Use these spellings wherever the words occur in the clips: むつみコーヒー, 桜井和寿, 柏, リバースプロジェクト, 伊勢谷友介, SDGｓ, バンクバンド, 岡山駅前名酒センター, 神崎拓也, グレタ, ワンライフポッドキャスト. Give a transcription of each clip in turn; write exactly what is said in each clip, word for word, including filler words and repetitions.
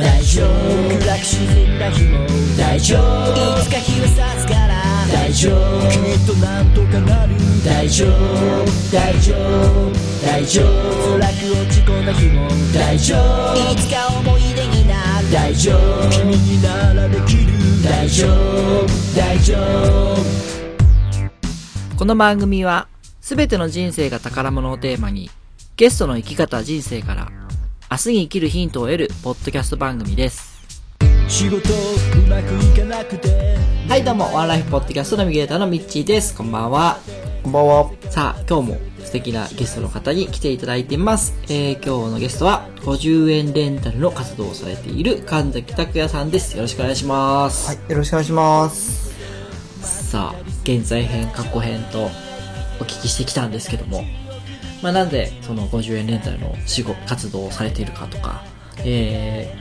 大丈夫、暗く沈んだ日も大丈夫、いつか日は差すから大丈夫、きっとなんとかなる大丈夫、大丈夫、大丈夫、辛く落ち込んだ日も大丈夫、いつか思い出になる大丈夫、君にならできる大丈夫、大丈夫。この番組はすべての人生が宝物をテーマに、ゲストの生き方人生から明日に生きるヒントを得るポッドキャスト番組です。仕事うまくいかなくて、はい、どうもワンライフポッドキャストナビゲーターのみっちーです。こんばんは。こんばんは。さあ、今日も素敵なゲストの方に来ていただいています。えー、今日のゲストはごじゅうえんレンタルの活動をされている神崎拓也さんです。よろしくお願いします。はい、よろしくお願いします。さあ、現在編過去編とお聞きしてきたんですけども、まあ、なんでそのごじゅうえんレンタルの仕事活動をされているかとか、え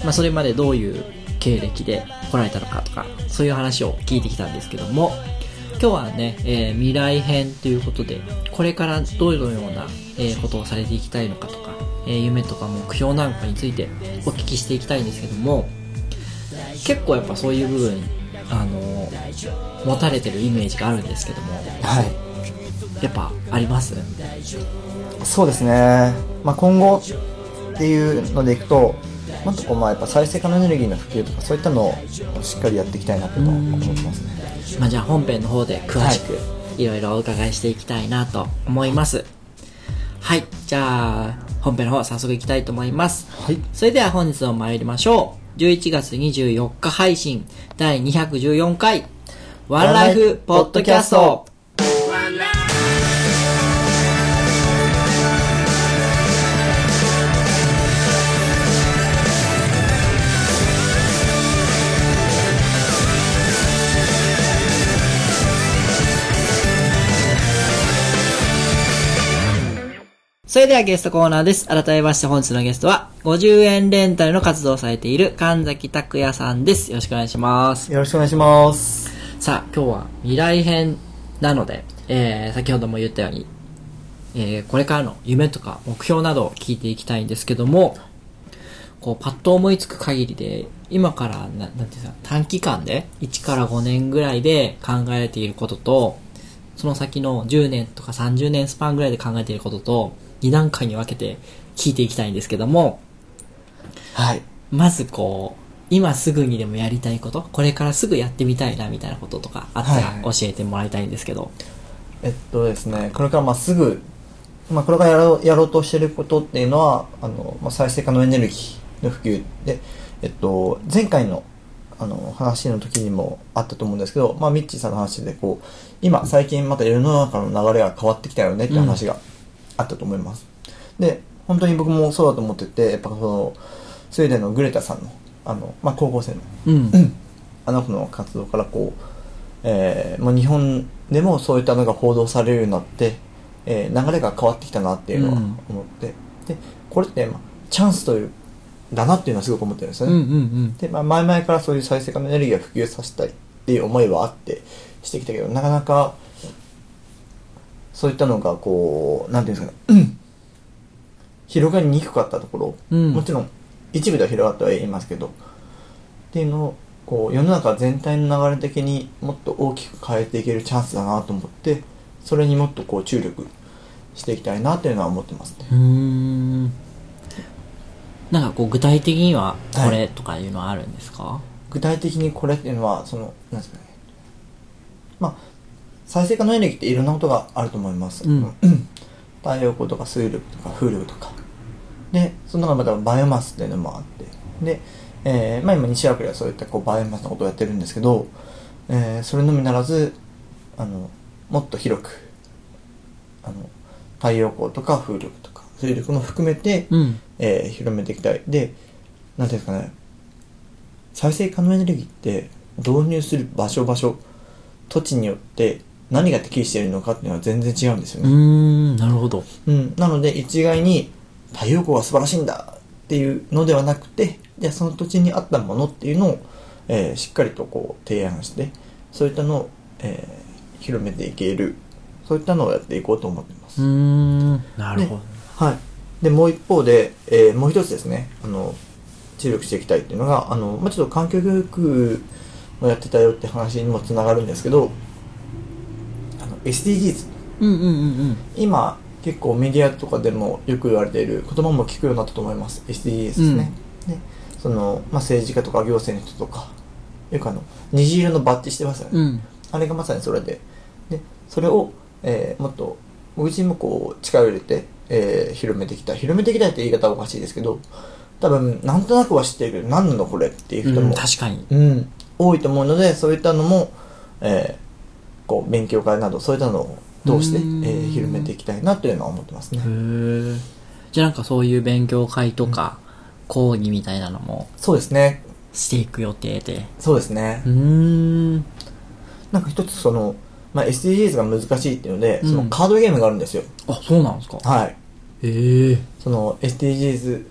ーまあ、それまでどういう経歴で来られたのかとか、そういう話を聞いてきたんですけども、今日はね、えー、未来編ということで、これからどういうようなことをされていきたいのかとか、えー、夢とか目標なんかについてお聞きしていきたいんですけども、結構やっぱそういう部分、あのー、持たれてるイメージがあるんですけども、はい。やっぱあります。そうですね、まあ、今後っていうのでいくと、もっとこうまあやっぱ再生可能エネルギーの普及とか、そういったのをしっかりやっていきたいなと思ってますね。まあ、じゃあ本編の方で詳しくいろいろお伺いしていきたいなと思います。はい、はい、じゃあ本編の方早速いきたいと思います、はい、それでは本日も参りましょう。じゅういちがつにじゅうよっか配信だいにひゃくじゅうよんかいワンライフポッドキャスト。それではゲストコーナーです。改めまして本日のゲストは、ごじゅうえんレンタルの活動をされている神崎拓也さんです。よろしくお願いします。よろしくお願いします。さあ、今日は未来編なので、えー、先ほども言ったように、えー、これからの夢とか目標などを聞いていきたいんですけども、こう、パッと思いつく限りで、今からな、なんていうんですか、短期間でいちからごねんぐらいで考えられていることと、その先のじゅうねんとかさんじゅうねんスパンぐらいで考えていることと、にだんかいに分けて聞いていきたいんですけども、はい。まずこう、今すぐにでもやりたいこと、これからすぐやってみたいなみたいなこととかあったら教えてもらいたいんですけど。はいはい、えっとですね、これからまあすぐ、まあ、これからやろう、やろうとしてることっていうのは、あの、まあ、再生可能エネルギーの普及で、えっと、前回の、あの話の時にもあったと思うんですけど、まあ、ミッチーさんの話でこう、今最近また世の中の流れが変わってきたよねって話が、うん、あったと思います。で、本当に僕もそうだと思ってて、やっぱそのスウェーデンのグレタさんのあの、まあ、高校生の、うん、あの子の活動からこう、えー、もう日本でもそういったのが報道されるようになって、えー、流れが変わってきたなっていうのは思って、うん、でこれって、まあ、チャンスというだなっていうのはすごく思ってるんですよね。うんうんうん、で、まあ、前々からそういう再生可能エネルギーを普及させたいっていう思いはあってしてきたけど、なかなかそういったのがこう、なんていうんですかね、広がりにくかったところ、うん、もちろん一部では広がってはいますけど、っていうのをこう世の中全体の流れ的にもっと大きく変えていけるチャンスだなと思って、それにもっとこう注力していきたいなというのは思ってますね。うーん、なんかこう具体的にはこれとかいうのはあるんですか？はい、具体的にこれっていうのはそのなんですかね、まあ再生可能エネルギーっていろんなことがあると思います。うん、太陽光とか水力とか風力とか。で、その中またバイオマスっていうのもあって。で、えー、まあ今西アフリカではそういったこうバイオマスのことをやってるんですけど、えー、それのみならず、あの、もっと広く、あの、太陽光とか風力とか水力も含めて、うん、えー、広めていきたい。で、なんていうんですかね、再生可能エネルギーって導入する場所場所、土地によって、何が適しているのかっていうのは全然違うんですよね。うーん、なるほど。うん、なので一概に太陽光は素晴らしいんだっていうのではなくて、じゃあその土地に合ったものっていうのを、えー、しっかりとこう提案して、そういったのを、えー、広めていける、そういったのをやっていこうと思っています。うーん、なるほど。はい。で、もう一方で、えー、もう一つですね、あの注力していきたいっていうのが、あの、まあ、ちょっと環境教育もやってたよって話にもつながるんですけど、あの エスディージーズ、うんうんうんうん、今結構メディアとかでもよく言われている言葉も聞くようになったと思います。 エスディージーズ ですね、うん、でその、まあ、政治家とか行政の人とかよくあの虹色のバッジしてますよね、うん、あれがまさにそれで、でそれを、えー、もっと僕自身もこう力を入れて、えー、広めてきた広めてきたって言い方はおかしいですけど、多分なんとなくは知ってるけど何なのこれっていう人も、うん、確かに、うん、多いと思うので、そういったのも、えー、こう勉強会などそういったのを通して、えー、広めていきたいなというのは思ってますね。へー。じゃあなんかそういう勉強会とか、うん、講義みたいなのもそうですねしていく予定で。そうですね。うーん、なんか一つその、まあ、エスディージーズ が難しいっていうので、うん、そのカードゲームがあるんですよ。あ、そうなんですか。はい。えー、その エスディージーズ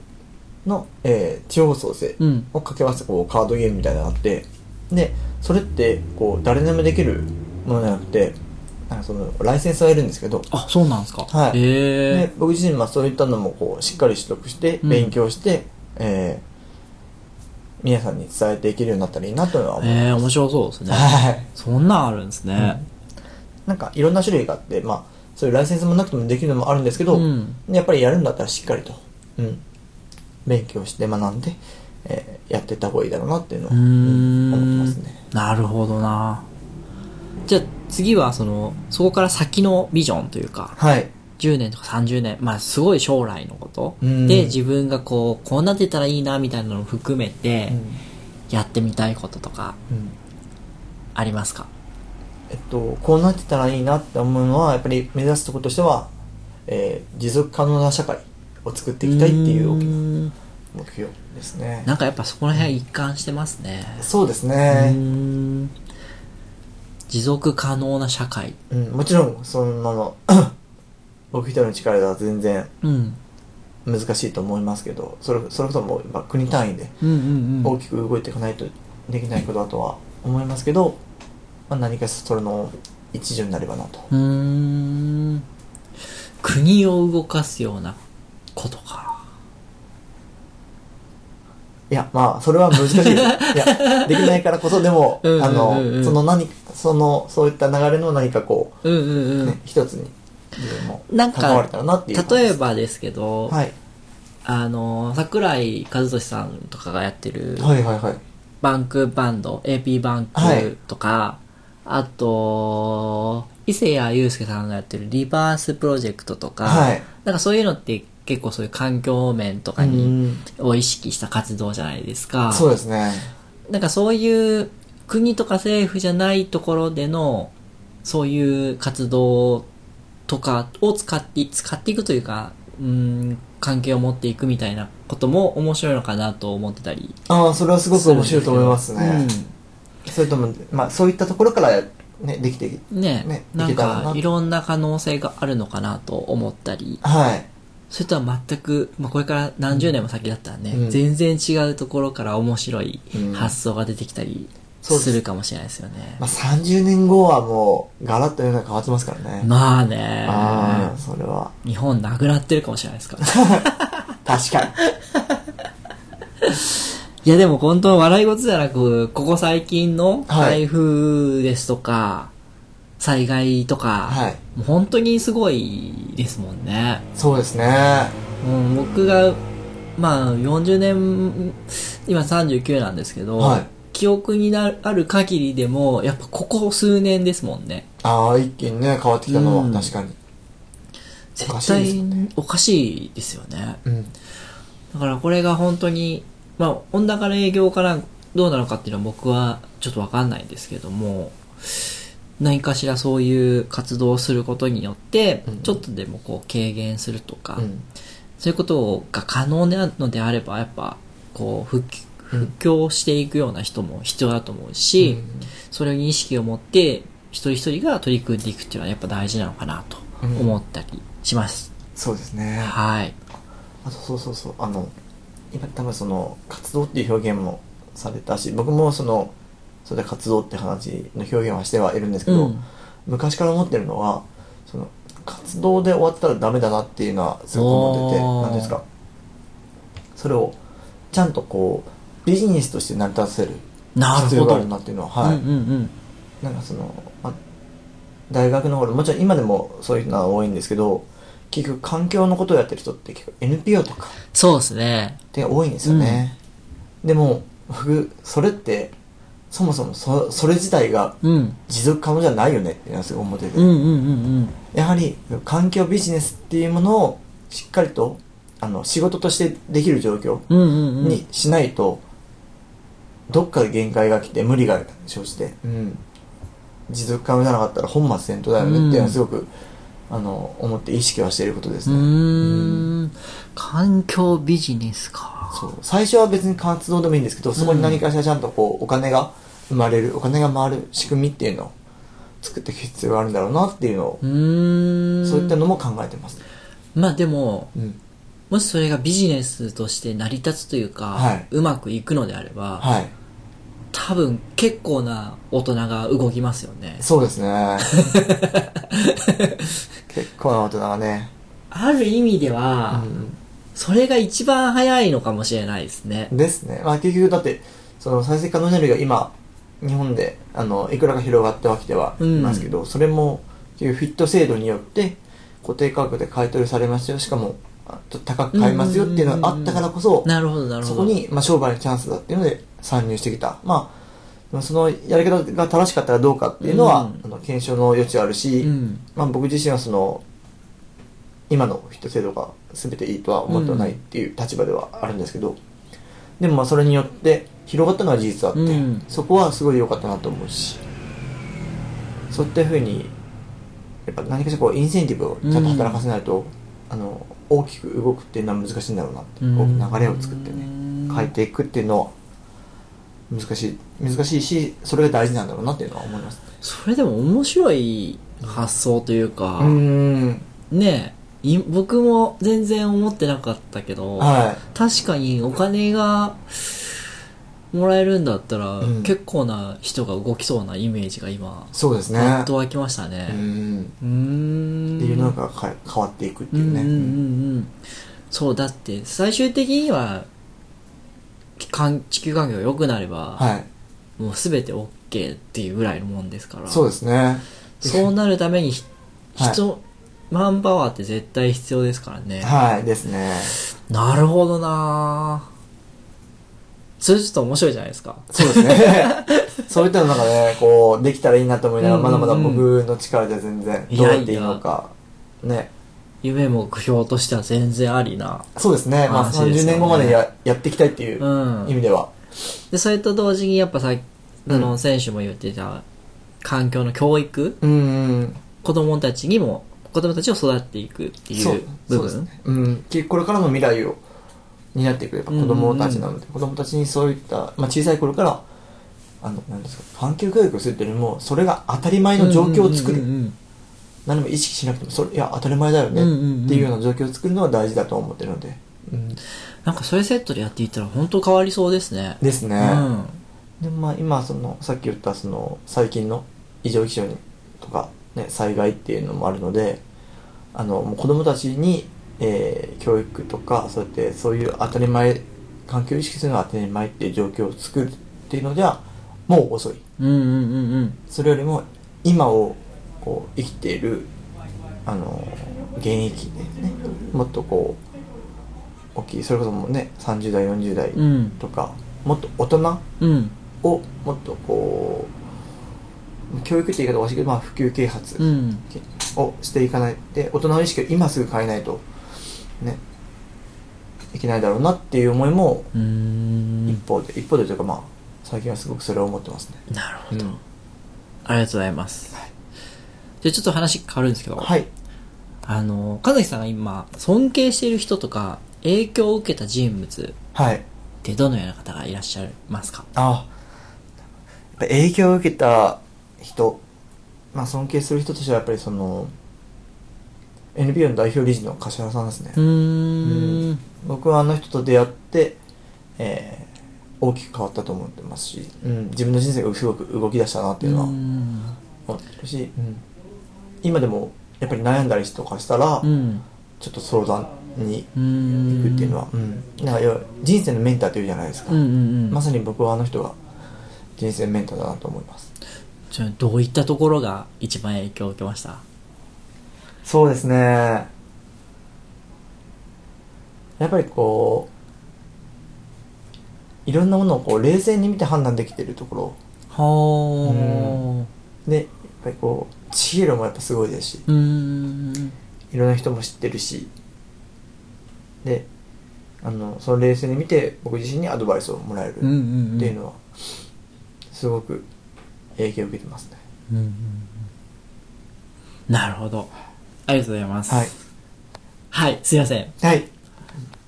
の、えー、地方創生を掛け合わせてこうカードゲームみたいなのがあって、でそれってこう誰でもできるものじゃなくて、なんかそのライセンスはいるんですけど。あ、そうなんですか。はい。えー、で僕自身はそういったのもこうしっかり取得して勉強して、うん、えー皆さんに伝えていけるようになったらいいなとは思います。えー、面白そうですね。はい。そんなんあるんですね。うん、なんかいろんな種類があって、まあ、そういうライセンスもなくてもできるのもあるんですけど、うん、やっぱりやるんだったらしっかりと、うん、勉強して学んで、えー、やってった方がいいだろうなっていうのを、うん、思ってますね。なるほどな。じゃあ次はそのそこから先のビジョンというか、はい、じゅうねんとかさんじゅうねん、まあ、すごい将来のこと、うん、で自分がこうこうなってたらいいなみたいなのを含めて、うん、やってみたいこととか、うん、ありますか？えっと、こうなってたらいいなって思うのはやっぱり目指すところとしては、えー、持続可能な社会を作っていきたいっていう大きな目標ですね。なんかやっぱそこら辺一貫してますね。うん、そうですね。うーん、持続可能な社会、うん、もちろんそんなの僕一人の力では全然難しいと思いますけど、それ、それこそもう国単位で大きく動いていかないとできないことだとは思いますけど、まあ、何かそれの一助になればなと。うーん、国を動かすようなことか。いや、まあそれは難しいです。いや、できないからこそでも、うんうんうん、あのその何そのそういった流れの何かこう、うんうんうんね、一つに。なんか例えばですけど、はい、あの桜井和寿さんとかがやってる、はいはいはい、バンクバンド エーピー バンクとか、はい、あと伊勢谷友介さんがやってるリバースプロジェクトとか、はい、なんかそういうのって結構そういう環境面とかにを意識した活動じゃないですか。そうですね。なんかそういう国とか政府じゃないところでのそういう活動とかを使って使っていくというか、うーん、関係を持っていくみたいなことも面白いのかなと思ってたり。ああ、それはすごく面白いと思いますね。うん、それともまあそういったところからねできてねねなんかいろんな可能性があるのかなと思ったり。はい。それとは全く、まあ、これから何十年も先だったらね、うん、全然違うところから面白い発想が出てきたり。うん、するかもしれないですよね。まあ、さんじゅうねんごはもうガラッと世の中変わってますからね。まあね。あ、それは日本なくなってるかもしれないですから確かにいやでも本当笑い事じゃなく、ここ最近の台風ですとか、はい、災害とか、はい、もう本当にすごいですもんね。そうですね。もう僕がまあよんじゅうねん、今さんじゅうきゅうなんですけど、はい、記憶になるある限りでもやっぱここ数年ですもんね。ああ、一気にね変わってきたのは確かに、うん、絶対おかしいですよね、うん、だからこれが本当に、まあ、温暖化の影響からどうなのかっていうのは僕はちょっと分かんないんですけども、何かしらそういう活動をすることによってちょっとでもこう軽減するとか、うん、そういうことが可能なのであればやっぱこう復帰布教していくような人も必要だと思うし、うん、それに意識を持って一人一人が取り組んでいくっていうのはやっぱ大事なのかなと思ったりします。うん、そうですね。はい。あとそうそうそう、あの今多分その活動っていう表現もされたし、僕もそのそれで活動って話の表現はしてはいるんですけど、うん、昔から思ってるのはその活動で終わったらダメだなっていうのはすごく思ってて、なんですか。それをちゃんとこうビジネスとして成り立たせる必要があるなっていうのは、はい、うんうんうん、なんかその、まあ、大学の頃もちろん今でもそういうのは多いんですけど、結局環境のことをやってる人って結構 エヌピーオー とかそうですねって多いんですよね、うん、でも僕それってそもそも そ, それ自体が持続可能じゃないよねっていうのはすごい思ってて、うんうんうんうん、やはり環境ビジネスっていうものをしっかりとあの仕事としてできる状況にしないと、うんうんうん、どっかで限界が来て無理が生じて、うん、持続可能じゃなかったら本末転倒だよねっていうのはすごく、うん、あの思って意識はしていることですね。うーん、うん、環境ビジネスか。そう、最初は別に活動でもいいんですけど、そこに何かしらちゃんとこうお金が生まれる、お金が回る仕組みっていうのを作っていく必要があるんだろうなっていうのを、うーん、そういったのも考えてます。まあでも、うん、もしそれがビジネスとして成り立つというか、はい、うまくいくのであれば、はい、多分結構な大人が動きますよね。そうですね結構な大人がね、ある意味では、うん、それが一番早いのかもしれないですね。ですね、まあ、結局だってその再生可能エネルギーが今日本であのいくらか広がってはきてはいますけど、うん、それもフィット制度によって固定価格で買い取りされますよ、しかもちょっと高く買えますよっていうのがあったからこそ、そこにまあ商売のチャンスだっていうので参入してきた。まあそのやり方が正しかったらどうかっていうのは、うん、あの検証の余地はあるし、うん、まあ、僕自身はその今のフィット制度が全ていいとは思ってはないっていう立場ではあるんですけど、うん、でもまあそれによって広がったのは事実あって、うん、そこはすごい良かったなと思うし、そういったふうにやっぱ何かしらこうインセンティブをちゃんと働かせないと、うん、あの大きく動くっていうのは難しいんだろうなって、うん、流れを作ってね変えていくっていうのは難しい難しいし、それが大事なんだろうなっていうのは思います。それでも面白い発想というか、うん、ねえ、僕も全然思ってなかったけど、はい、確かにお金がもらえるんだったら、うん、結構な人が動きそうなイメージが今そうですねパッと湧きましたね。うんうーんっていうのが変わっていくっていうね、うんうんうんうん、そうだって最終的には地球環境が良くなれば、はい、もう全て OK っていうぐらいのもんですから。そうですね、そうなるために人、はい、マンパワーって絶対必要ですからね。はいですね。なるほどな。それちょっと面白いじゃないですか。そうですねそういったのなんかね、こうできたらいいなと思いながら、うんうんうん、まだまだ僕の力じゃ全然どうやっていいのかね、夢目標としては全然ありな。そうですね、まあさんじゅうねんごまで や, やっていきたいっていう意味では、うん、でそれと同時にやっぱさっきの選手も言ってた、うん、環境の教育、うんうん、子供たちにも子供たちを育っていくっていう部分、そうそうですね、うん、結構これからの未来をになっていくやっぱ子供たちなので、うんうん、子供たちにそういった、まあ、小さい頃からあのなんですか環境教育をするというよりもそれが当たり前の状況を作る、うんうんうんうん、何も意識しなくてもそれいや当たり前だよねっていうような状況を作るのは大事だと思ってるので、うんうん、なんかそれセットでやっていったら本当変わりそうですね。ですね、うん、でまあ今そのさっき言ったその最近の異常気象とか、ね、災害っていうのもあるので、あのもう子供たちにえー、教育とかそうやってそういう当たり前環境を意識するのは当たり前っていう状況を作るっていうのではもう遅い、うんうんうんうん、それよりも今をこう生きているあの現役で、ね、もっとこう大きいそれこそもうねさんじゅう代よんじゅう代とか、うん、もっと大人をもっとこう教育って言い方がおかしいけど、まあ、普及啓発をしていかないで大人の意識を今すぐ変えないとね、いけないだろうなっていう思いもうーん一方で一方でというか、まあ最近はすごくそれを思ってますね。なるほど、うん、ありがとうございます、はい、じゃあちょっと話変わるんですけど、はい、あの神崎さんが今尊敬している人とか影響を受けた人物ってどのような方がいらっしゃいますか？ああ、影響を受けた人、まあ、尊敬する人としてはやっぱりそのエヌピーオー の代表理事の柏さんですね。うーん、うん、僕はあの人と出会って、えー、大きく変わったと思ってますし、うん、自分の人生がすごく動き出したなっていうのは思ってるし、うん、今でもやっぱり悩んだりとかしたら、うん、ちょっと相談に行くっていうのは、うん、なんか要は人生のメンターっていうじゃないですか、うんうんうん、まさに僕はあの人が人生メンターだなと思います。じゃあどういったところが一番影響を受けました？そうですね、やっぱりこういろんなものをこう冷静に見て判断できているところ、はうん、でやっぱりこう知恵もやっぱすごいですし、うーん、いろんな人も知ってるし、であのその冷静に見て僕自身にアドバイスをもらえるっていうのはすごく影響を受けてますね、うんうんうん、なるほど、ありがとうございます。はい、はい、すいません。はい、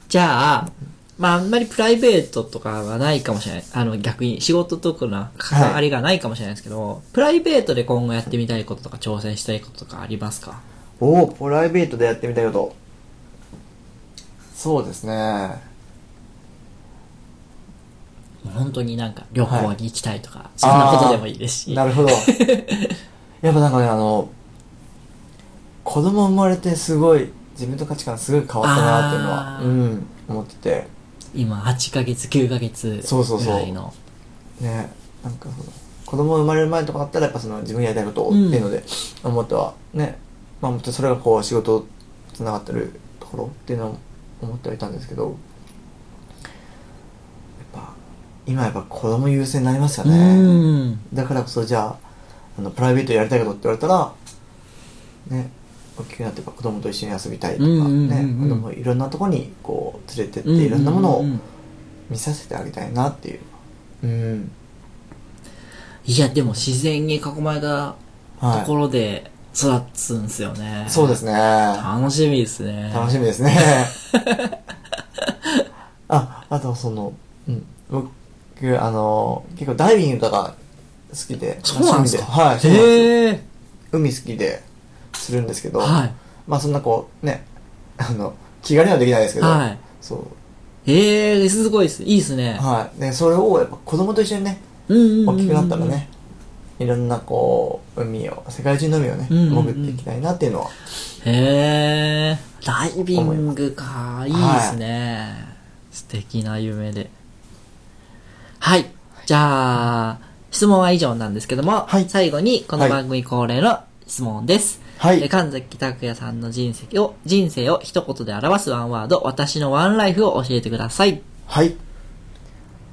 じゃあ、まあ、あんまりプライベートとかはないかもしれない、あの逆に仕事とかの関わりがないかもしれないですけど、はい、プライベートで今後やってみたいこととか挑戦したいこととかありますか？おお、プライベートでやってみたいこと、そうですね、本当になんか旅行に行きたいとか、はい、そんなことでもいいですし。なるほどやっぱなんかね、あの子供生まれてすごい自分の価値観すごい変わったなっていうのは、うん、思ってて、今はちかげつきゅうかげつぐらいの、そうそうそうね、なんかその子供生まれる前とかだったらやっぱその自分やりたいことをっていうので、うん、思ってはね、まあそれがこう仕事つながってるところっていうのを思ってはいたんですけど、やっぱ今やっぱ子供優先になりますよね、うん、だからこそじゃあ、 あのプライベートやりたいことって言われたらね、大きくなって子供と一緒に遊びたいとかね、うんうんうん、子供いろんなとこにこう連れてっていろんなものを見させてあげたいなっていう、うんうんうん、いやでも自然に囲まれたところで育つんですよね、はい、そうですね、楽しみですね、楽しみですねあ、あとその、うん、僕あの結構ダイビングとか好きで、そうなんですか、はい、そうなんですよ、海好きでするんですけど、はい、まあそんなこうね、あの気軽にはできないですけど、はい、そう、えー、すごいです、いいですね、はい、でそれをやっぱ子供と一緒にね、うんうんうんうん、大きくなったらね、いろんなこう海を、世界中の海をね、うんうんうん、潜っていきたいなっていうのは、へー、ダイビングか、いいですね、はい、素敵な夢で、はい、じゃあ質問は以上なんですけども、はい、最後にこの番組恒例の質問です。はい。神崎拓也さんの人生を、人生を一言で表すワンワード、私のワンライフを教えてください。はい。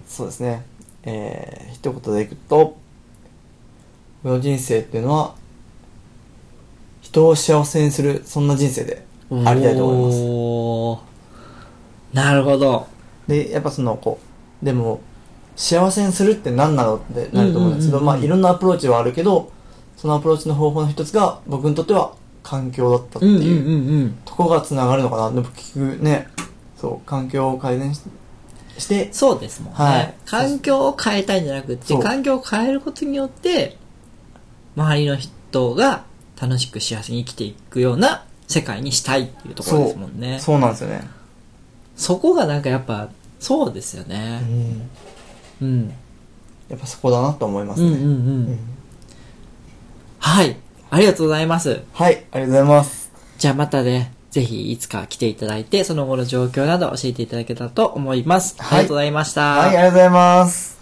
そうですね。えー、一言でいくと、この人生っていうのは、人を幸せにする、そんな人生でありたいと思います。おー。なるほど。で、やっぱその、こう、でも、幸せにするって何なのってなると思うんですけど、うんうんうんうん、まあ、いろんなアプローチはあるけど、そのアプローチの方法の一つが僕にとっては環境だったっていう、うんうんうん、ところがつながるのかな。でも聞くね、そう環境を改善し、してそうですもんね、はい、環境を変えたいんじゃなくて環境を変えることによって周りの人が楽しく幸せに生きていくような世界にしたいっていうところですもんね。そう、そうなんですよね。そこがなんかやっぱそうですよね、うん、うん、やっぱそこだなと思いますね、うんうんうんうん、はい。ありがとうございます。はい。ありがとうございます。じゃあまたね、ぜひいつか来ていただいて、その後の状況など教えていただけたらと思います。はい、ありがとうございました。はい、ありがとうございます。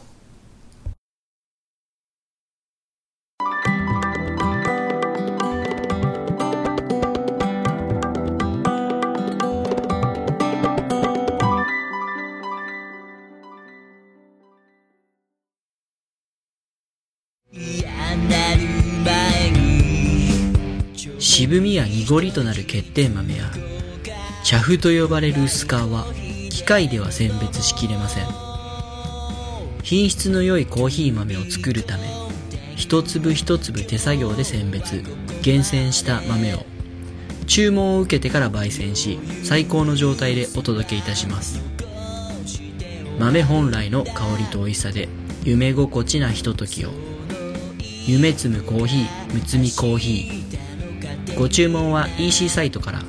渋みや濁りとなる欠点豆や茶粉と呼ばれる薄皮は機械では選別しきれません。品質の良いコーヒー豆を作るため一粒一粒手作業で選別厳選した豆を注文を受けてから焙煎し最高の状態でお届けいたします。豆本来の香りと美味しさで夢心地なひとときを。夢摘むコーヒー、むつみコーヒー。ご注文は イーシー サイトから。明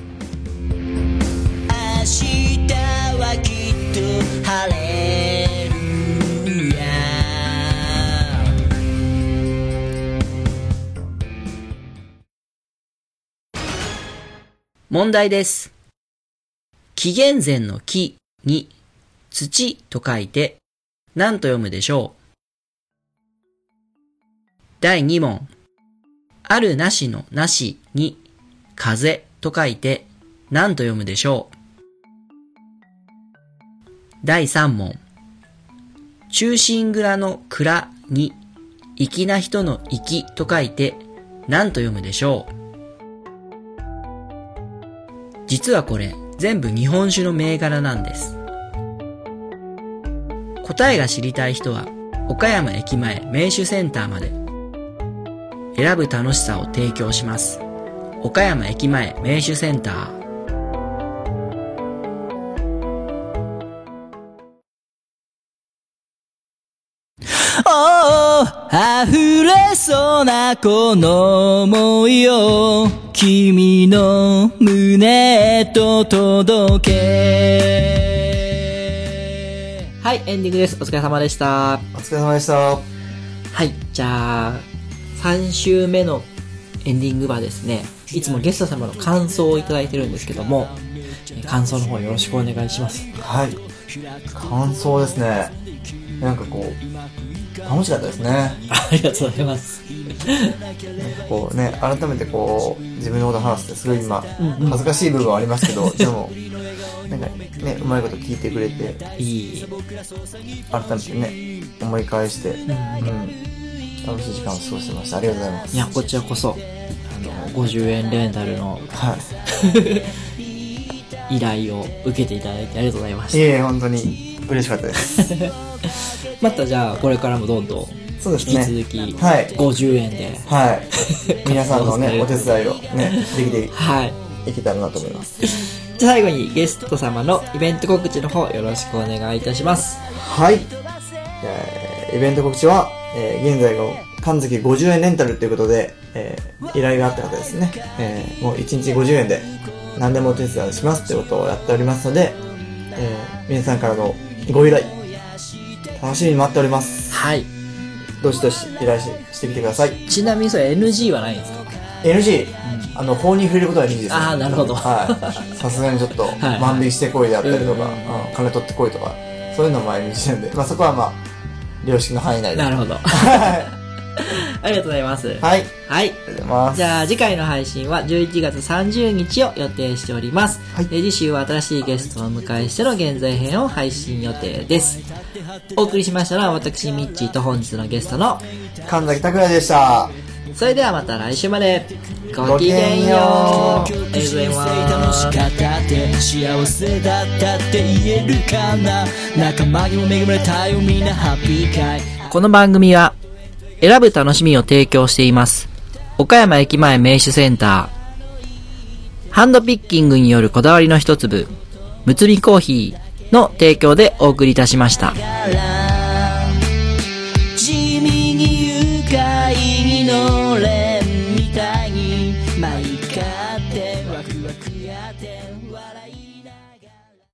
日はきっと晴れるや。問題です。紀元前の木に土と書いて何と読むでしょう。だいに問。あるなしのなしに風と書いて何と読むでしょう。だいさん問。中心蔵の蔵に粋な人の粋と書いて何と読むでしょう。実はこれ全部日本酒の銘柄なんです。答えが知りたい人は岡山駅前名酒センターまで。選ぶ楽しさを提供します。岡山駅前名酒センター。溢れそうなこの想いを君の胸へと届け。はい、エンディングです。お疲れ様でした。お疲れ様でした。はい、じゃあさん週目のエンディングはですね、いつもゲスト様の感想をいただいてるんですけども、感想の方よろしくお願いします。はい、感想ですね。なんかこう楽しかったですね。ありがとうございます。なんかこうね、改めてこう自分のことを話すってすごい今、うんうん、恥ずかしい部分はありますけど、でもなんかね、うまいこと聞いてくれて、いい改めてね思い返して、うんうん、楽しい時間を過ごしてました。ありがとうございます。いや、こちらこそあのごじゅうえんレンタルの、はい、依頼を受けていただいてありがとうございました。いえいえ、本当に嬉しかったです。またじゃあこれからもどんどん引き続きごじゅうえんで、はいはい、皆さんの、ね、お手伝いを、ね、できて い,、はい、いけたらなと思います。じゃあ最後にゲスト様のイベント告知の方よろしくお願いいたします。はい、えー、イベント告知は、えー、現在の神崎ごじゅうえんレンタルということで、えー、依頼があった方ですね、えー、もういちにちごじゅうえんで何でもお手伝いしますということをやっておりますので、えー、皆さんからのご依頼楽しみに待っております。はい、どしどし依頼 し, してきてください。ちなみにそれ エヌジー はないんですか？ エヌジー、うん、あの法に触れることは エヌジー です、ね、ああなるほど。さすがにちょっと万引きしてこいであったりとか、はいはいうん、金取ってこいとかそういうのも エヌジー なんで、まあ、そこはまあ良識の範囲内で。なるほど。ありがとうございます。はい、はい、ありがとうございます。じゃあ次回の配信はじゅういちがつさんじゅうにちを予定しております、はい、で次週は新しいゲストをお迎えしての現在編を配信予定です。お送りしましたのは私ミッチーと本日のゲストの神崎拓也でした。それではまた来週までごきげんよう。ありがとうございます。楽しかったって幸せだったって言えるかな。仲間にも恵まれたよみんなハッピーかい。この番組は選ぶ楽しみを提供しています。岡山駅前名酒センター。ハンドピッキングによるこだわりの一粒、むつみコーヒーの提供でお送りいたしました。